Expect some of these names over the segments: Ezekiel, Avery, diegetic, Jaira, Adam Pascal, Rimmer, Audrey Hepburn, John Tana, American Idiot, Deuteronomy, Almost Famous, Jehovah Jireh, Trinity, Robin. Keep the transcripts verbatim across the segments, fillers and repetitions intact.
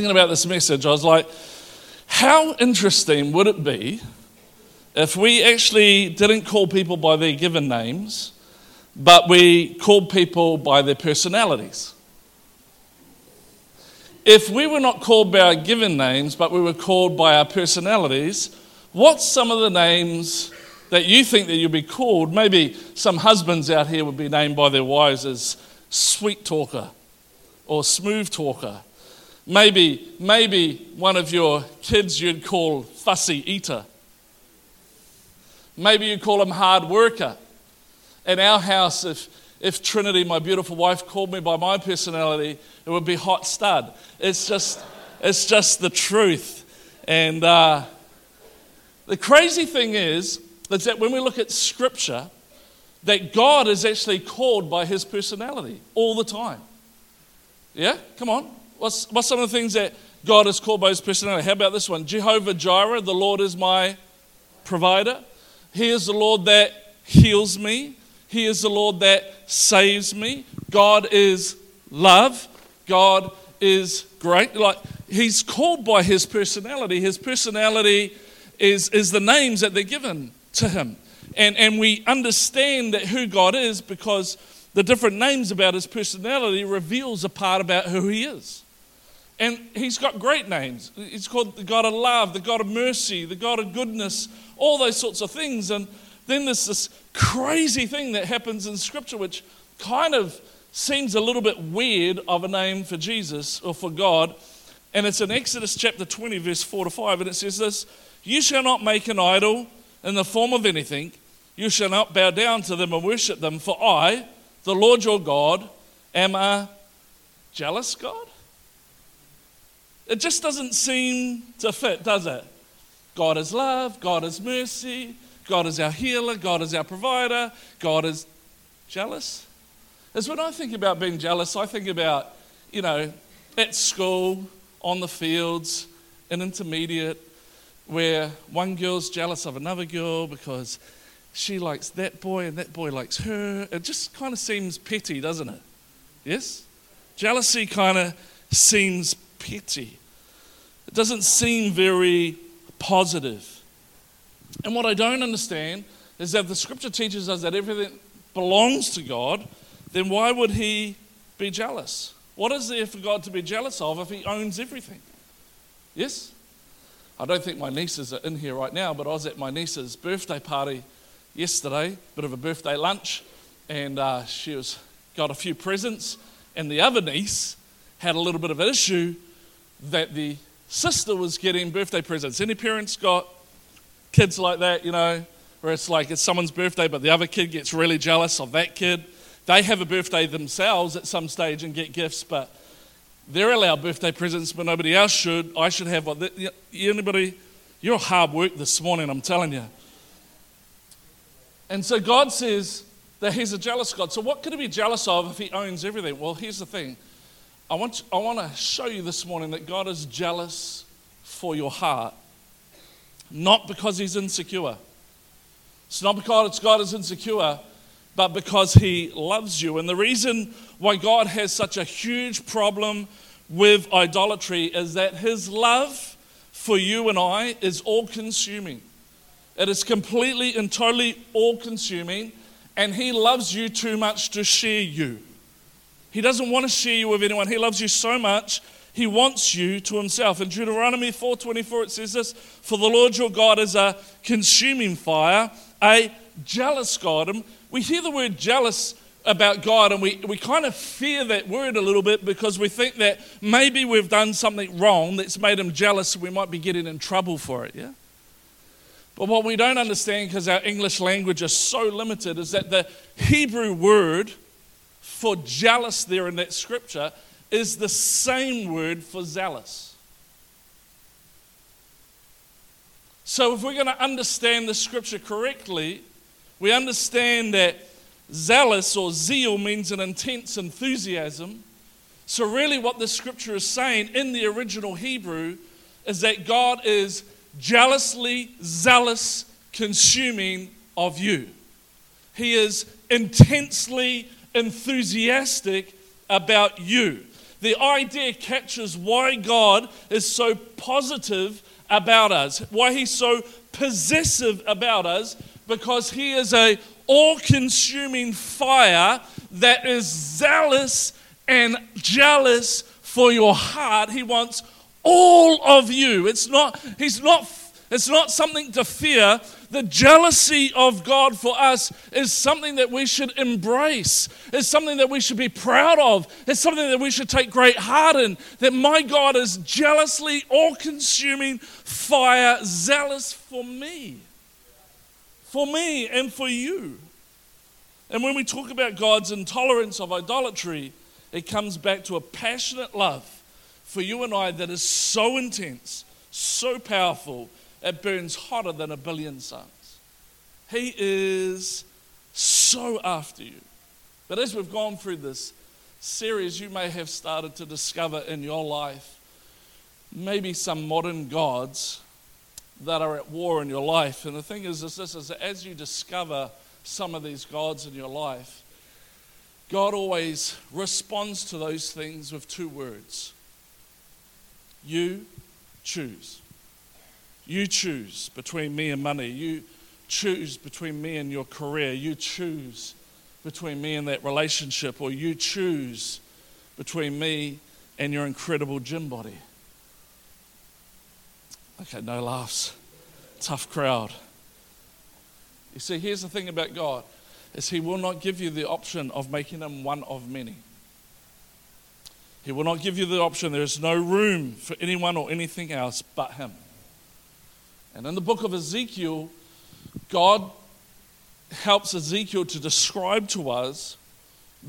Thinking about this message, I was like, how interesting would it be if we actually didn't call people by their given names, but we called people by their personalities? If we were not called by our given names, but we were called by our personalities, what's some of the names that you think that you'll be called? Maybe some husbands out here would be named by their wives as sweet talker or smooth talker. Maybe, maybe one of your kids you'd call fussy eater. Maybe you call him hard worker. In our house, if if Trinity, my beautiful wife, called me by my personality, it would be hot stud. It's just, it's just the truth. And uh, the crazy thing is, is that when we look at Scripture, that God is actually called by His personality all the time. Yeah, come on. What's what's some of the things that God is called by His personality? How about this one? Jehovah Jireh, the Lord is my provider. He is the Lord that heals me. He is the Lord that saves me. God is love. God is great. Like, He's called by His personality. His personality is, is the names that they're given to Him. And, and we understand that who God is because the different names about His personality reveals a part about who He is. And He's got great names. He's called the God of love, the God of mercy, the God of goodness, all those sorts of things. And then there's this crazy thing that happens in Scripture, which kind of seems a little bit weird of a name for Jesus or for God. And it's in Exodus chapter twenty, verse four to five, and it says this: "You shall not make an idol in the form of anything. You shall not bow down to them and worship them, for I, the Lord your God, am a jealous God." It just doesn't seem to fit, does it? God is love, God is mercy, God is our healer, God is our provider, God is jealous. As when I think about being jealous, I think about, you know, at school, on the fields, in intermediate, where one girl's jealous of another girl because she likes that boy and that boy likes her. It just kind of seems petty, doesn't it? Yes? Jealousy kind of seems petty. It doesn't seem very positive. And what I don't understand is that the Scripture teaches us that everything belongs to God, then why would He be jealous? What is there for God to be jealous of if He owns everything? Yes? I don't think my nieces are in here right now, but I was at my niece's birthday party yesterday, bit of a birthday lunch, and uh, she was got a few presents, and the other niece had a little bit of an issue that the sister was getting birthday presents. Any parents got kids like that, you know, where it's like it's someone's birthday, but the other kid gets really jealous of that kid? They have a birthday themselves at some stage and get gifts, but they're allowed birthday presents, but nobody else should. I should have what? They, anybody? You're hard work this morning, I'm telling you. And so God says that He's a jealous God. So what could He be jealous of if He owns everything? Well, here's the thing. I want, I want to show you this morning that God is jealous for your heart, not because He's insecure. It's not because God is insecure, but because He loves you. And the reason why God has such a huge problem with idolatry is that His love for you and I is all-consuming. It is completely and totally all-consuming, and He loves you too much to share you. He doesn't want to share you with anyone. He loves you so much, He wants you to Himself. In Deuteronomy four twenty-four, it says this: "For the Lord your God is a consuming fire, a jealous God." And we hear the word jealous about God, and we, we kind of fear that word a little bit because we think that maybe we've done something wrong that's made Him jealous, and we might be getting in trouble for it, yeah? But what we don't understand, because our English language is so limited, is that the Hebrew word for jealous there in that Scripture is the same word for zealous. So if we're going to understand the Scripture correctly, we understand that zealous or zeal means an intense enthusiasm. So really what the Scripture is saying in the original Hebrew is that God is jealously, zealous, consuming of you. He is intensely enthusiastic about you. The idea captures why God is so positive about us, why he's so possessive about us, because he is a all-consuming fire that is zealous and jealous for your heart. He wants all of you. It's not, he's not, it's not something to fear. The jealousy of God for us is something that we should embrace. It's something that we should be proud of. It's something that we should take great heart in, that my God is jealously, all-consuming fire, zealous for me. For me and for you. And when we talk about God's intolerance of idolatry, it comes back to a passionate love for you and I that is so intense, so powerful, it burns hotter than a billion suns. He is so after you. But as we've gone through this series, you may have started to discover in your life maybe some modern gods that are at war in your life. And the thing is, is this, is that as you discover some of these gods in your life, God always responds to those things with two words. You choose. You choose between me and money. You choose between me and your career. You choose between me and that relationship. Or you choose between me and your incredible gym body. Okay, no laughs. Tough crowd. You see, here's the thing about God, is he will not give you the option of making him one of many. He will not give you the option. There is no room for anyone or anything else but him. And in the book of Ezekiel, God helps Ezekiel to describe to us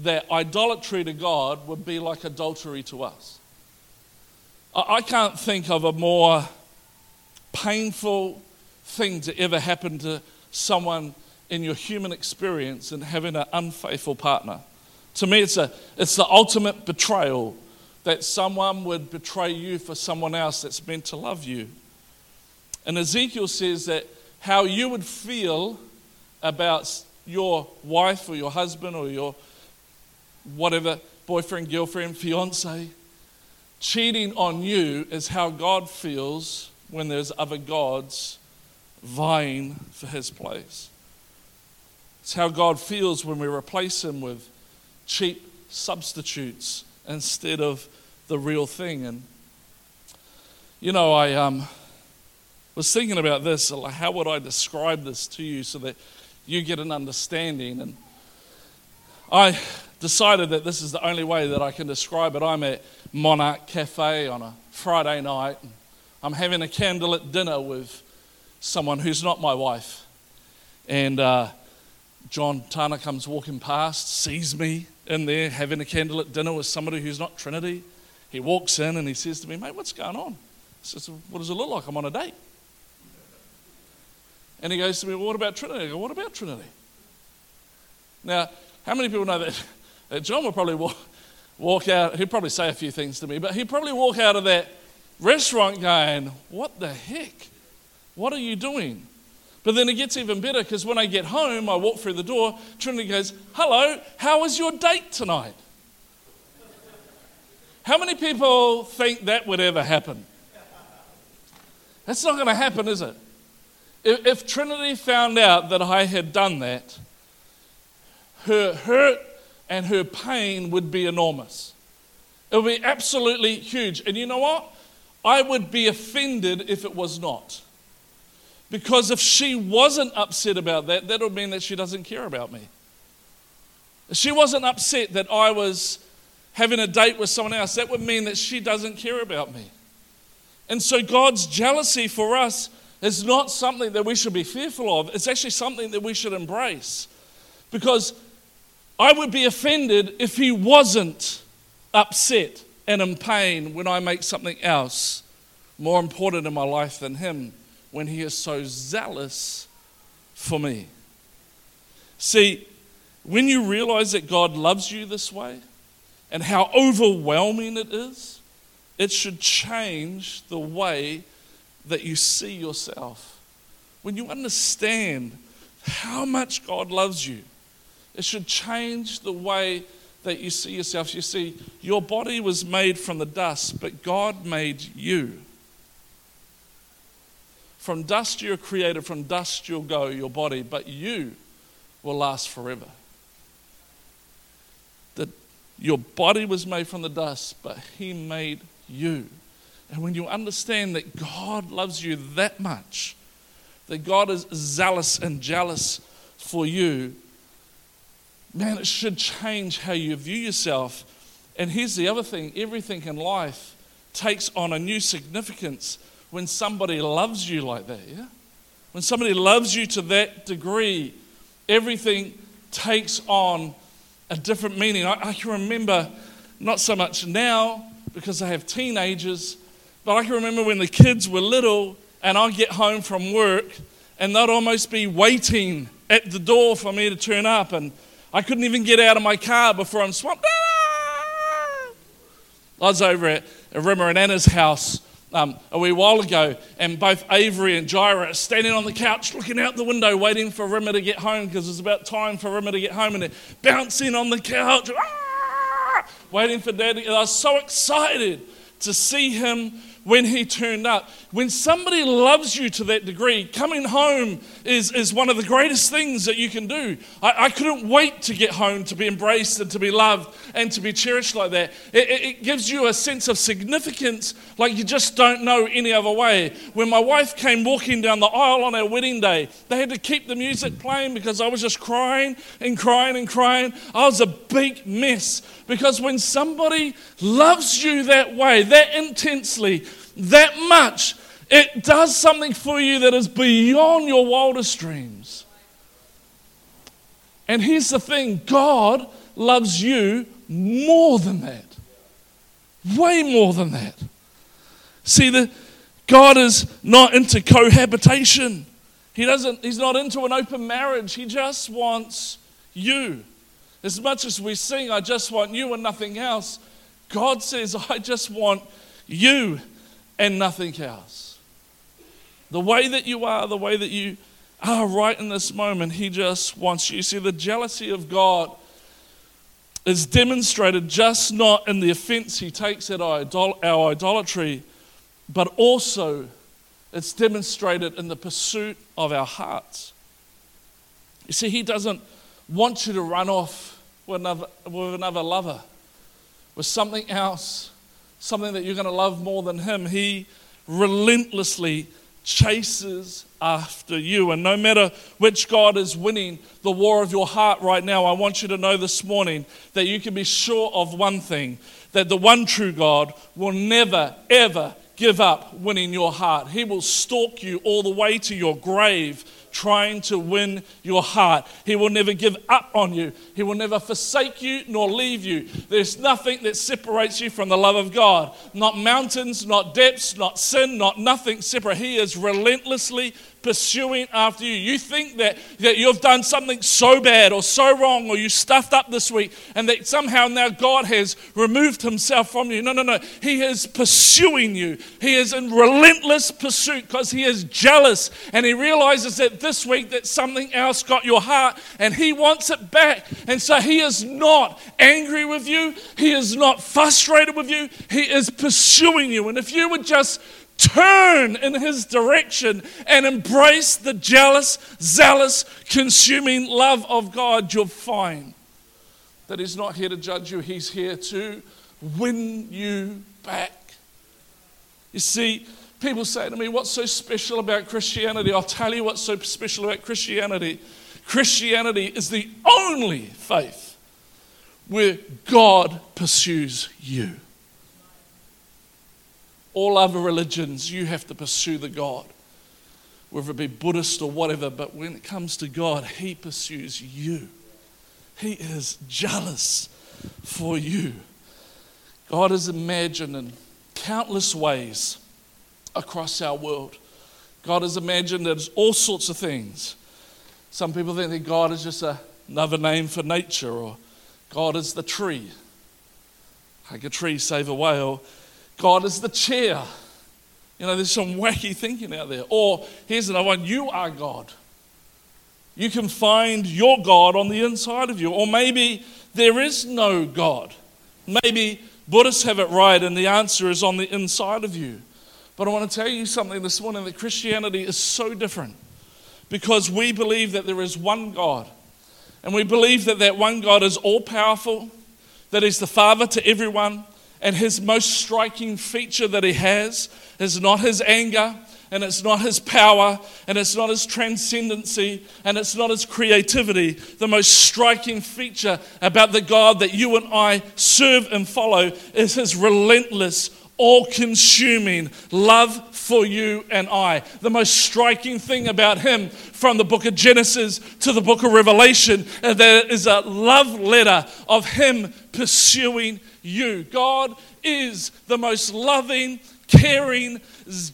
that idolatry to God would be like adultery to us. I can't think of a more painful thing to ever happen to someone in your human experience than having an unfaithful partner. To me, it's a it's the ultimate betrayal, that someone would betray you for someone else that's meant to love you. And Ezekiel says that how you would feel about your wife or your husband or your whatever, boyfriend, girlfriend, fiance, cheating on you is how God feels when there's other gods vying for his place. It's how God feels when we replace him with cheap substitutes instead of the real thing. And, you know, I... um. was thinking about this, how would I describe this to you so that you get an understanding? And I decided that this is the only way that I can describe it. I'm at Monarch Cafe on a Friday night. I'm having a candlelit dinner with someone who's not my wife. And uh, John Tana comes walking past, sees me in there having a candlelit dinner with somebody who's not Trinity. He walks in and he says to me, "Mate, what's going on?" I says, "What does it look like? I'm on a date." And he goes to me, "Well, what about Trinity?" I go, "What about Trinity?" Now, how many people know that, that John will probably walk, walk out, he'll probably say a few things to me, but he'll probably walk out of that restaurant going, "What the heck? What are you doing?" But then it gets even better, because when I get home, I walk through the door, Trinity goes, "Hello, how was your date tonight?" How many people think that would ever happen? That's not going to happen, is it? If Trinity found out that I had done that, her hurt and her pain would be enormous. It would be absolutely huge. And you know what? I would be offended if it was not. Because if she wasn't upset about that, that would mean that she doesn't care about me. If she wasn't upset that I was having a date with someone else, that would mean that she doesn't care about me. And so God's jealousy for us, it's not something that we should be fearful of. It's actually something that we should embrace. Because I would be offended if he wasn't upset and in pain when I make something else more important in my life than him, when he is so zealous for me. See, when you realize that God loves you this way and how overwhelming it is, it should change the way that you see yourself. When you understand how much God loves you, it should change the way that you see yourself. You see, your body was made from the dust, but God made you. From dust you're created, from dust you'll go, your body, but you will last forever. That your body was made from the dust, but He made you. And when you understand that God loves you that much, that God is zealous and jealous for you, man, it should change how you view yourself. And here's the other thing, everything in life takes on a new significance when somebody loves you like that, yeah? When somebody loves you to that degree, everything takes on a different meaning. I, I can remember, not so much now because I have teenagers, but I can remember when the kids were little and I'd get home from work and they'd almost be waiting at the door for me to turn up, and I couldn't even get out of my car before I'm swamped. Ah! I was over at Rimmer and Anna's house Um, a wee while ago, and both Avery and Jaira are standing on the couch looking out the window waiting for Rimmer to get home, because it's about time for Rimmer to get home, and they're bouncing on the couch, ah, waiting for Dad to get. I was so excited to see him when he turned up. When somebody loves you to that degree, coming home is, is one of the greatest things that you can do. I, I couldn't wait to get home, to be embraced and to be loved and to be cherished like that. It, it, it gives you a sense of significance like you just don't know any other way. When my wife came walking down the aisle on our wedding day, they had to keep the music playing because I was just crying and crying and crying. I was a big mess, because when somebody loves you that way, that intensely, that much, it does something for you that is beyond your wildest dreams. And here's the thing, God loves you more than that. Way more than that. See, the, God is not into cohabitation. He doesn't, He's not into an open marriage. He just wants you. As much as we sing, I just want you and nothing else, God says, I just want you and nothing else. The way that you are, the way that you are right in this moment, He just wants you. See, the jealousy of God is demonstrated just not in the offense He takes at our, idol- our idolatry, but also it's demonstrated in the pursuit of our hearts. You see, He doesn't want you to run off with another, with another lover, with something else, something that you're going to love more than Him. He relentlessly chases after you. And no matter which God is winning the war of your heart right now, I want you to know this morning that you can be sure of one thing, that the one true God will never, ever give up winning your heart. He will stalk you all the way to your grave, trying to win your heart. He will never give up on you. He will never forsake you nor leave you. There's nothing that separates you from the love of God. Not mountains, not depths, not sin, not nothing separate. He is relentlessly pursuing after you. You think that, that you've done something so bad or so wrong, or you stuffed up this week, and that somehow now God has removed Himself from you. No, no, no. He is pursuing you. He is in relentless pursuit because He is jealous, and He realizes that this week that something else got your heart and He wants it back. And so He is not angry with you. He is not frustrated with you. He is pursuing you. And if you would just turn in His direction and embrace the jealous, zealous, consuming love of God, you'll find that He's not here to judge you. He's here to win you back. You see, people say to me, what's so special about Christianity? I'll tell you what's so special about Christianity. Christianity is the only faith where God pursues you. All other religions, you have to pursue the God, whether it be Buddhist or whatever, but when it comes to God, He pursues you. He is jealous for you. God is imagined in countless ways across our world. God is imagined as all sorts of things. Some people think that God is just another name for nature, or God is the tree. Like a tree, save a whale. God is the chair. You know, there's some wacky thinking out there. Or, here's another one, you are God. You can find your God on the inside of you. Or maybe There is no God. Maybe Buddhists have it right and the answer is on the inside of you. But I want to tell you something this morning, that Christianity is so different because we believe that there is one God. And we believe that that one God is all-powerful, that he's the Father to everyone, and his most striking feature that he has is not his anger, and it's not his power, and it's not his transcendency, and it's not his creativity. The most striking feature about the God that you and I serve and follow is his relentless, all-consuming love for you and I. The most striking thing about him from the book of Genesis to the book of Revelation is that it is a love letter of him pursuing you. God is the most loving, caring,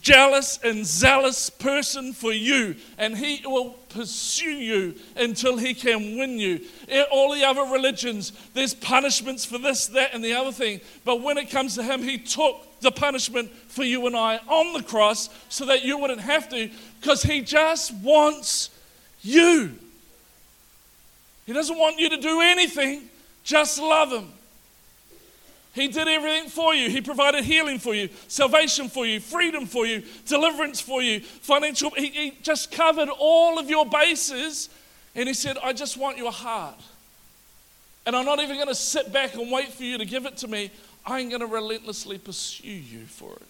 jealous and zealous person for you, and he will pursue you until he can win you. In all the other religions, there's punishments for this, that and the other thing, but when it comes to him, he took the punishment for you and I on the cross so that you wouldn't have to, because he just wants you. He doesn't want you to do anything, just love him. He did everything for you. He provided healing for you, salvation for you, freedom for you, deliverance for you, financial. He, he just covered all of your bases. And he said, I just want your heart. And I'm not even going to sit back and wait for you to give it to me. I'm going to relentlessly pursue you for it.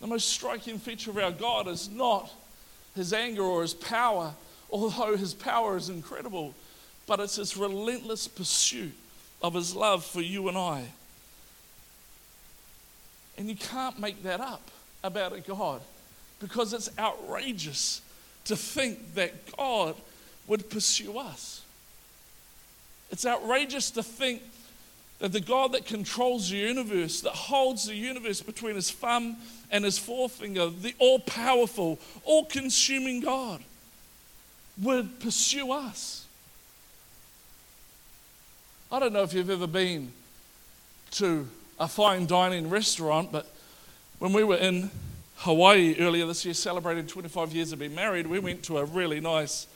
The most striking feature of our God is not his anger or his power, although his power is incredible, but it's his relentless pursuit of his love for you and I. And you can't make that up about a God, because it's outrageous to think that God would pursue us. It's outrageous to think that the God that controls the universe, that holds the universe between his thumb and his forefinger, the all-powerful, all-consuming God, would pursue us. I don't know if you've ever been to a fine dining restaurant, but when we were in Hawaii earlier this year, celebrating twenty-five years of being married, we went to a really nice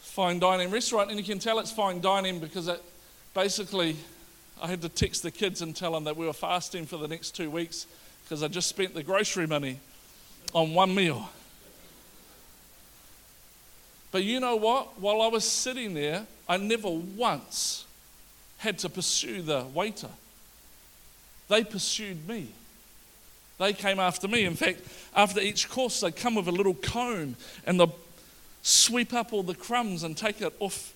fine dining restaurant. And you can tell it's fine dining because it basically, I had to text the kids and tell them that we were fasting for the next two weeks because I just spent the grocery money on one meal. But you know what? While I was sitting there, I never once had to pursue the waiter. They pursued me. They came after me. In fact, after each course, they'd come with a little comb and they'd sweep up all the crumbs and take it off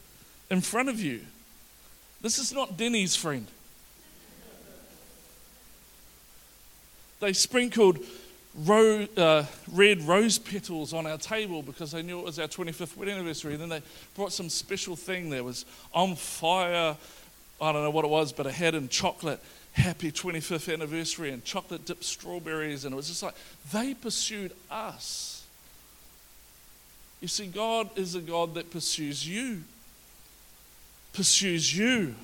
in front of you. This is not Denny's, friend. They sprinkled Ro- uh, red rose petals on our table because they knew it was our twenty-fifth wedding anniversary. And then they brought some special thing that was on fire. I don't know what it was, but it had in chocolate, happy twenty-fifth anniversary, and chocolate dipped strawberries. And it was just like, they pursued us. You see, God is a God that pursues you, pursues you.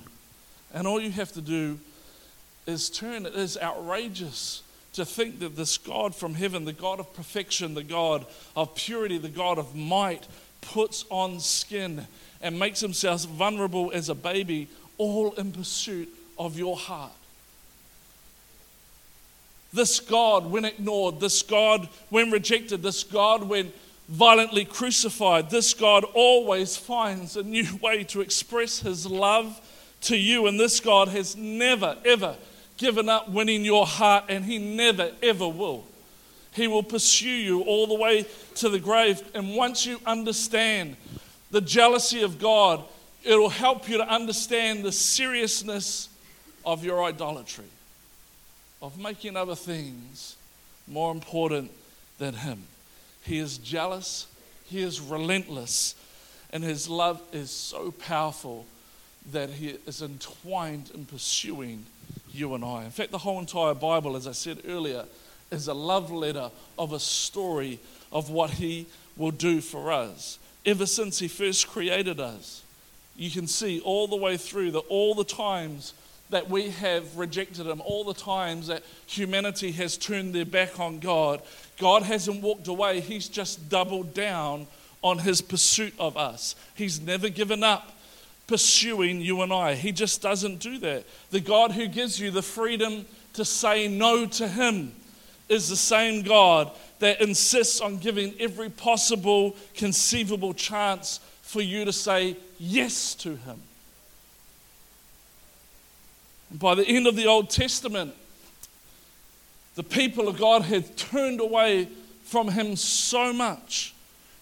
And all you have to do is turn. It is outrageous to think that this God from heaven, the God of perfection, the God of purity, the God of might, puts on skin and makes himself vulnerable as a baby, all in pursuit of your heart. This God, when ignored, this God, when rejected, this God, when violently crucified, this God always finds a new way to express his love to you. And this God has never, ever given up winning your heart, and he never ever will. He will pursue you all the way to the grave. And once you understand the jealousy of God, it will help you to understand the seriousness of your idolatry, of making other things more important than him. He is jealous, he is relentless, and his love is so powerful that he is entwined in pursuing you and I. In fact, the whole entire Bible, as I said earlier, is a love letter of a story of what he will do for us. Ever since he first created us, you can see all the way through that all the times that we have rejected him, all the times that humanity has turned their back on God, God hasn't walked away. He's just doubled down on his pursuit of us. He's never given up pursuing you and I. He just doesn't do that. The God who gives you the freedom to say no to him is the same God that insists on giving every possible, conceivable chance for you to say yes to him. And by the end of the Old Testament, the people of God had turned away from him so much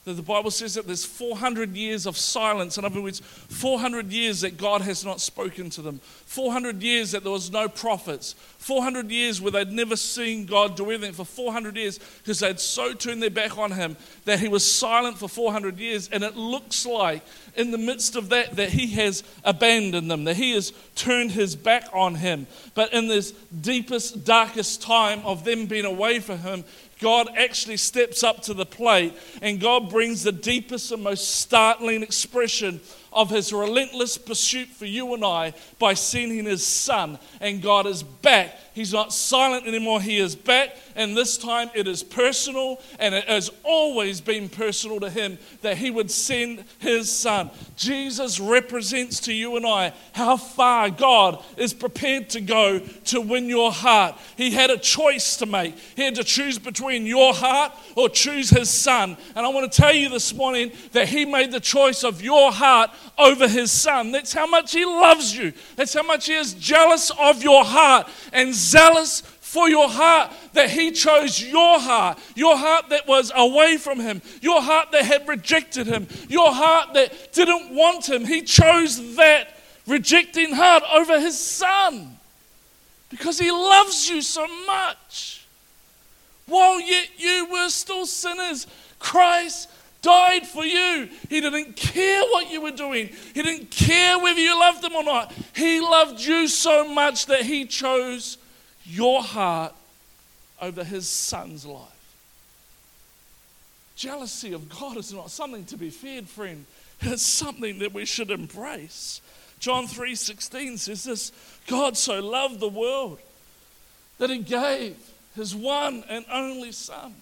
that the Bible says that there's four hundred years of silence. In other words, four hundred years that God has not spoken to them. four hundred years that there was no prophets. four hundred years where they'd never seen God do anything, for four hundred years, because they'd so turned their back on him that he was silent for four hundred years. And it looks like in the midst of that, that he has abandoned them, that he has turned his back on him. But in this deepest, darkest time of them being away from him, God actually steps up to the plate, and God brings the deepest and most startling expression of his relentless pursuit for you and I by sending his son. And God is back. He's not silent anymore. He is back. And this time it is personal, and it has always been personal to him that he would send his son. Jesus represents to you and I how far God is prepared to go to win your heart. He had a choice to make. He had to choose between your heart or choose his son. And I want to tell you this morning that he made the choice of your heart over his son. That's how much he loves you. That's how much he is jealous of your heart and zealous for your heart, that he chose your heart, your heart that was away from him, your heart that had rejected him, your heart that didn't want him. He chose that rejecting heart over his son because he loves you so much. While yet you were still sinners, Christ died for you. He didn't care what you were doing. He didn't care whether you loved him or not. He loved you so much that he chose your heart over his son's life. Jealousy of God is not something to be feared, friend. It's something that we should embrace. John three sixteen says this: God so loved the world that he gave his one and only son.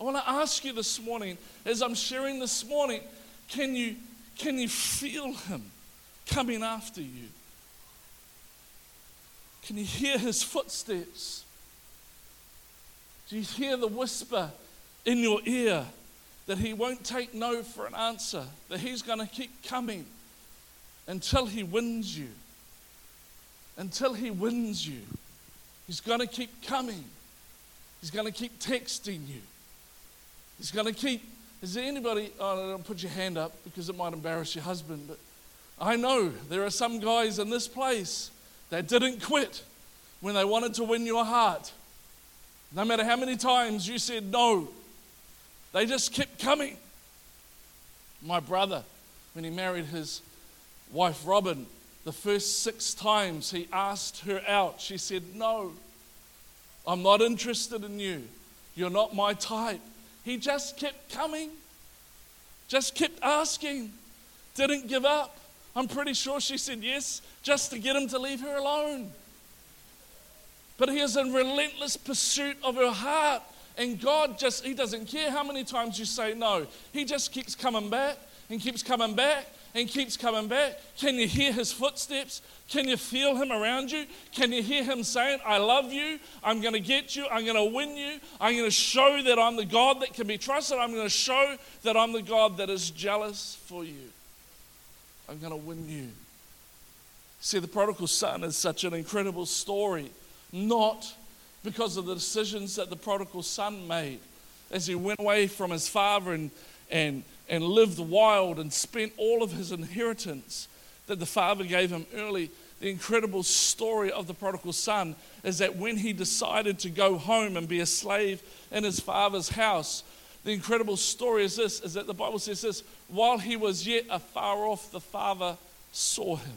I want to ask you this morning, as I'm sharing this morning, can you, can you feel him coming after you? Can you hear his footsteps? Do you hear the whisper in your ear that he won't take no for an answer, that he's going to keep coming until he wins you? Until he wins you. He's going to keep coming. He's going to keep texting you. He's going to keep, is there anybody, oh, don't put your hand up because it might embarrass your husband, but I know there are some guys in this place that didn't quit when they wanted to win your heart. No matter how many times you said no, they just kept coming. My brother, when he married his wife Robin, the first six times he asked her out, she said, "No, I'm not interested in you. You're not my type." He just kept coming, just kept asking, didn't give up. I'm pretty sure she said yes just to get him to leave her alone. But he is in relentless pursuit of her heart. And God just, he doesn't care how many times you say no. He just keeps coming back and keeps coming back and keeps coming back. Can you hear his footsteps? Can you feel him around you? Can you hear him saying, "I love you, I'm going to get you, I'm going to win you, I'm going to show that I'm the God that can be trusted, I'm going to show that I'm the God that is jealous for you. I'm going to win you." See, the prodigal son is such an incredible story, not because of the decisions that the prodigal son made as he went away from his father and, and, and lived wild and spent all of his inheritance that the father gave him early. The incredible story of the prodigal son is that when he decided to go home and be a slave in his father's house, the incredible story is this, is that the Bible says this: while he was yet afar off, the father saw him.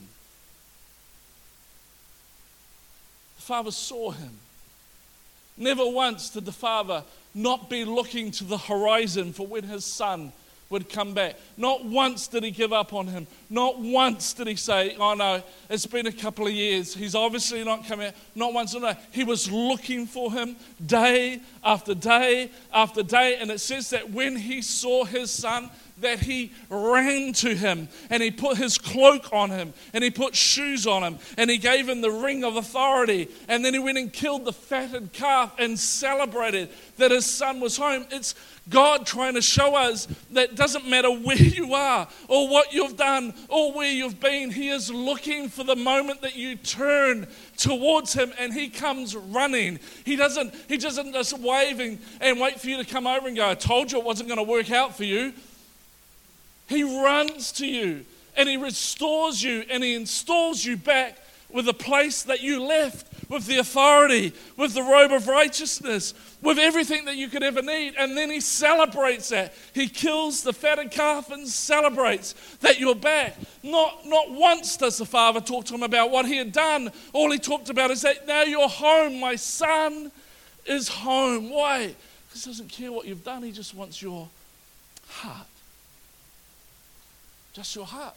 The father saw him. Never once did the father not be looking to the horizon for when his son would come back. Not once did he give up on him. Not once did he say, "Oh no, it's been a couple of years. He's obviously not coming out." Not once. No, he was looking for him day after day after day. And it says that when he saw his son, that he ran to him and he put his cloak on him and he put shoes on him and he gave him the ring of authority, and then he went and killed the fatted calf and celebrated that his son was home. It's God trying to show us that doesn't matter where you are or what you've done or where you've been, he is looking for the moment that you turn towards him, and he comes running. He doesn't he doesn't just wave and, and wait for you to come over and go, I told you it wasn't going to work out for you. He runs to you and he restores you and he installs you back with the place that you left, with the authority, with the robe of righteousness, with everything that you could ever need. And then he celebrates that. He kills the fatted calf and celebrates that you're back. Not, not once does the father talk to him about what he had done. All he talked about is that now you're home. My son is home. Why? Because he doesn't care what you've done. He just wants your heart. Just your heart.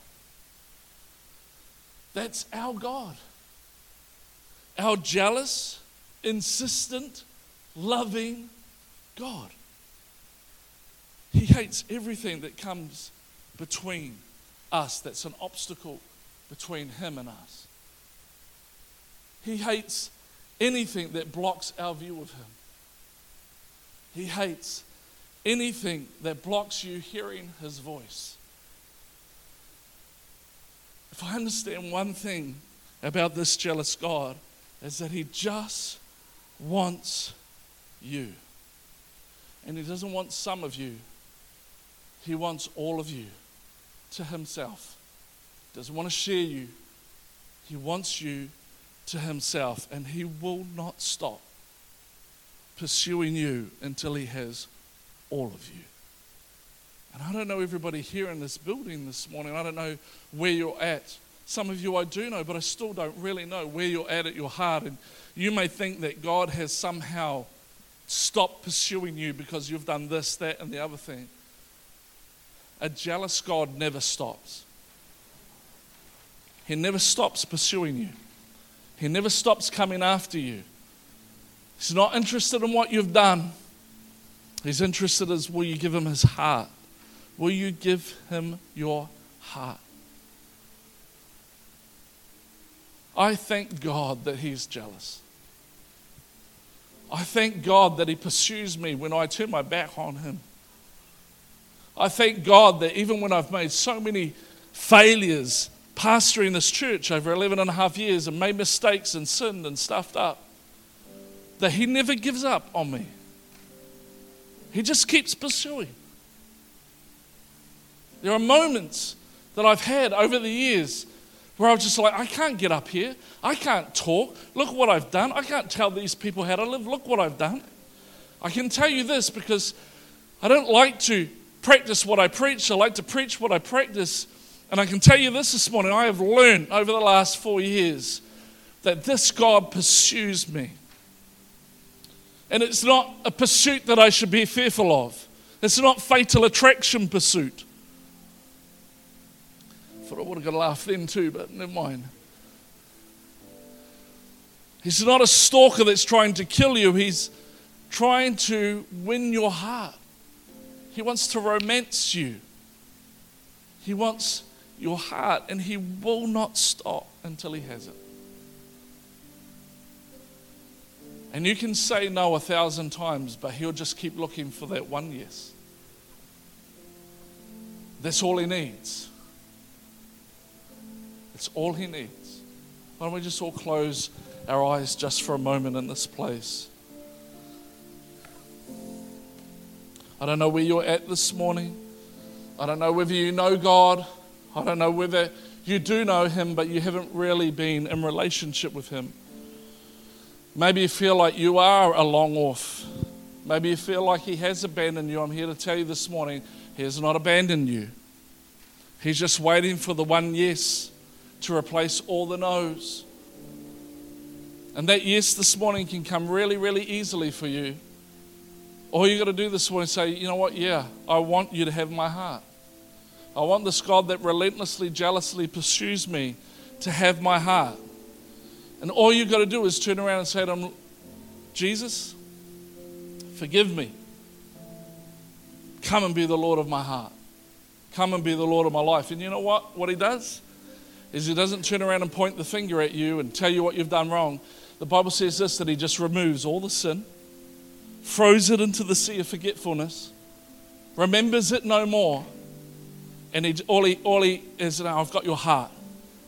That's our God. Our jealous, insistent, loving God. He hates everything that comes between us, that's an obstacle between him and us. He hates anything that blocks our view of him. He hates anything that blocks you hearing his voice. If I understand one thing about this jealous God, is that he just wants you. And he doesn't want some of you. He wants all of you to himself. He doesn't want to share you. He wants you to himself. And he will not stop pursuing you until he has all of you. And I don't know everybody here in this building this morning. I don't know where you're at. Some of you I do know, but I still don't really know where you're at at your heart. And you may think that God has somehow stopped pursuing you because you've done this, that, and the other thing. A jealous God never stops. He never stops pursuing you. He never stops coming after you. He's not interested in what you've done. He's interested in, will you give him his heart? Will you give him your heart? I thank God that he's jealous. I thank God that he pursues me when I turn my back on him. I thank God that even when I've made so many failures pastoring this church over eleven and a half years and made mistakes and sinned and stuffed up, that he never gives up on me. He just keeps pursuing. There are moments that I've had over the years where I was just like, I can't get up here. I can't talk. Look what I've done. I can't tell these people how to live. Look what I've done. I can tell you this because I don't like to practice what I preach. I like to preach what I practice. And I can tell you this this morning. I have learned over the last four years that this God pursues me. And it's not a pursuit that I should be fearful of. It's not fatal attraction pursuit. I thought I would have got a laugh then too, but never mind. He's not a stalker that's trying to kill you. He's trying to win your heart. He wants to romance you. He wants your heart, and he will not stop until he has it. And you can say no a thousand times, but he'll just keep looking for that one yes. That's all he needs. It's all he needs. Why don't we just all close our eyes just for a moment in this place? I don't know where you're at this morning. I don't know whether you know God. I don't know whether you do know him, but you haven't really been in relationship with him. Maybe you feel like you are a long off. Maybe you feel like he has abandoned you. I'm here to tell you this morning, he has not abandoned you. He's just waiting for the one yes to replace all the no's. And that yes this morning can come really, really easily for you. All you got to do this morning is say, you know what, yeah, I want you to have my heart. I want this God that relentlessly, jealously pursues me to have my heart. And all you've got to do is turn around and say to him, Jesus, forgive me. Come and be the Lord of my heart. come and be the Lord of my life. And you know what? What he does is he doesn't turn around and point the finger at you and tell you what you've done wrong. The Bible says this, that he just removes all the sin, throws it into the sea of forgetfulness, remembers it no more, and he, all, he, all he is, now I've got your heart.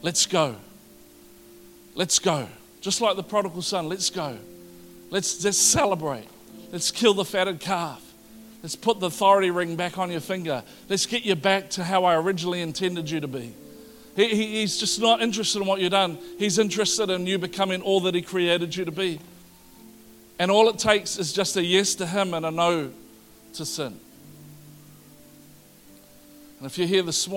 Let's go. Let's go. Just like the prodigal son, let's go. Let's just celebrate. Let's kill the fatted calf. Let's put the authority ring back on your finger. Let's get you back to how I originally intended you to be. He, he, he's just not interested in what you've done. He's interested in you becoming all that he created you to be. And all it takes is just a yes to him and a no to sin. And if you're here this morning,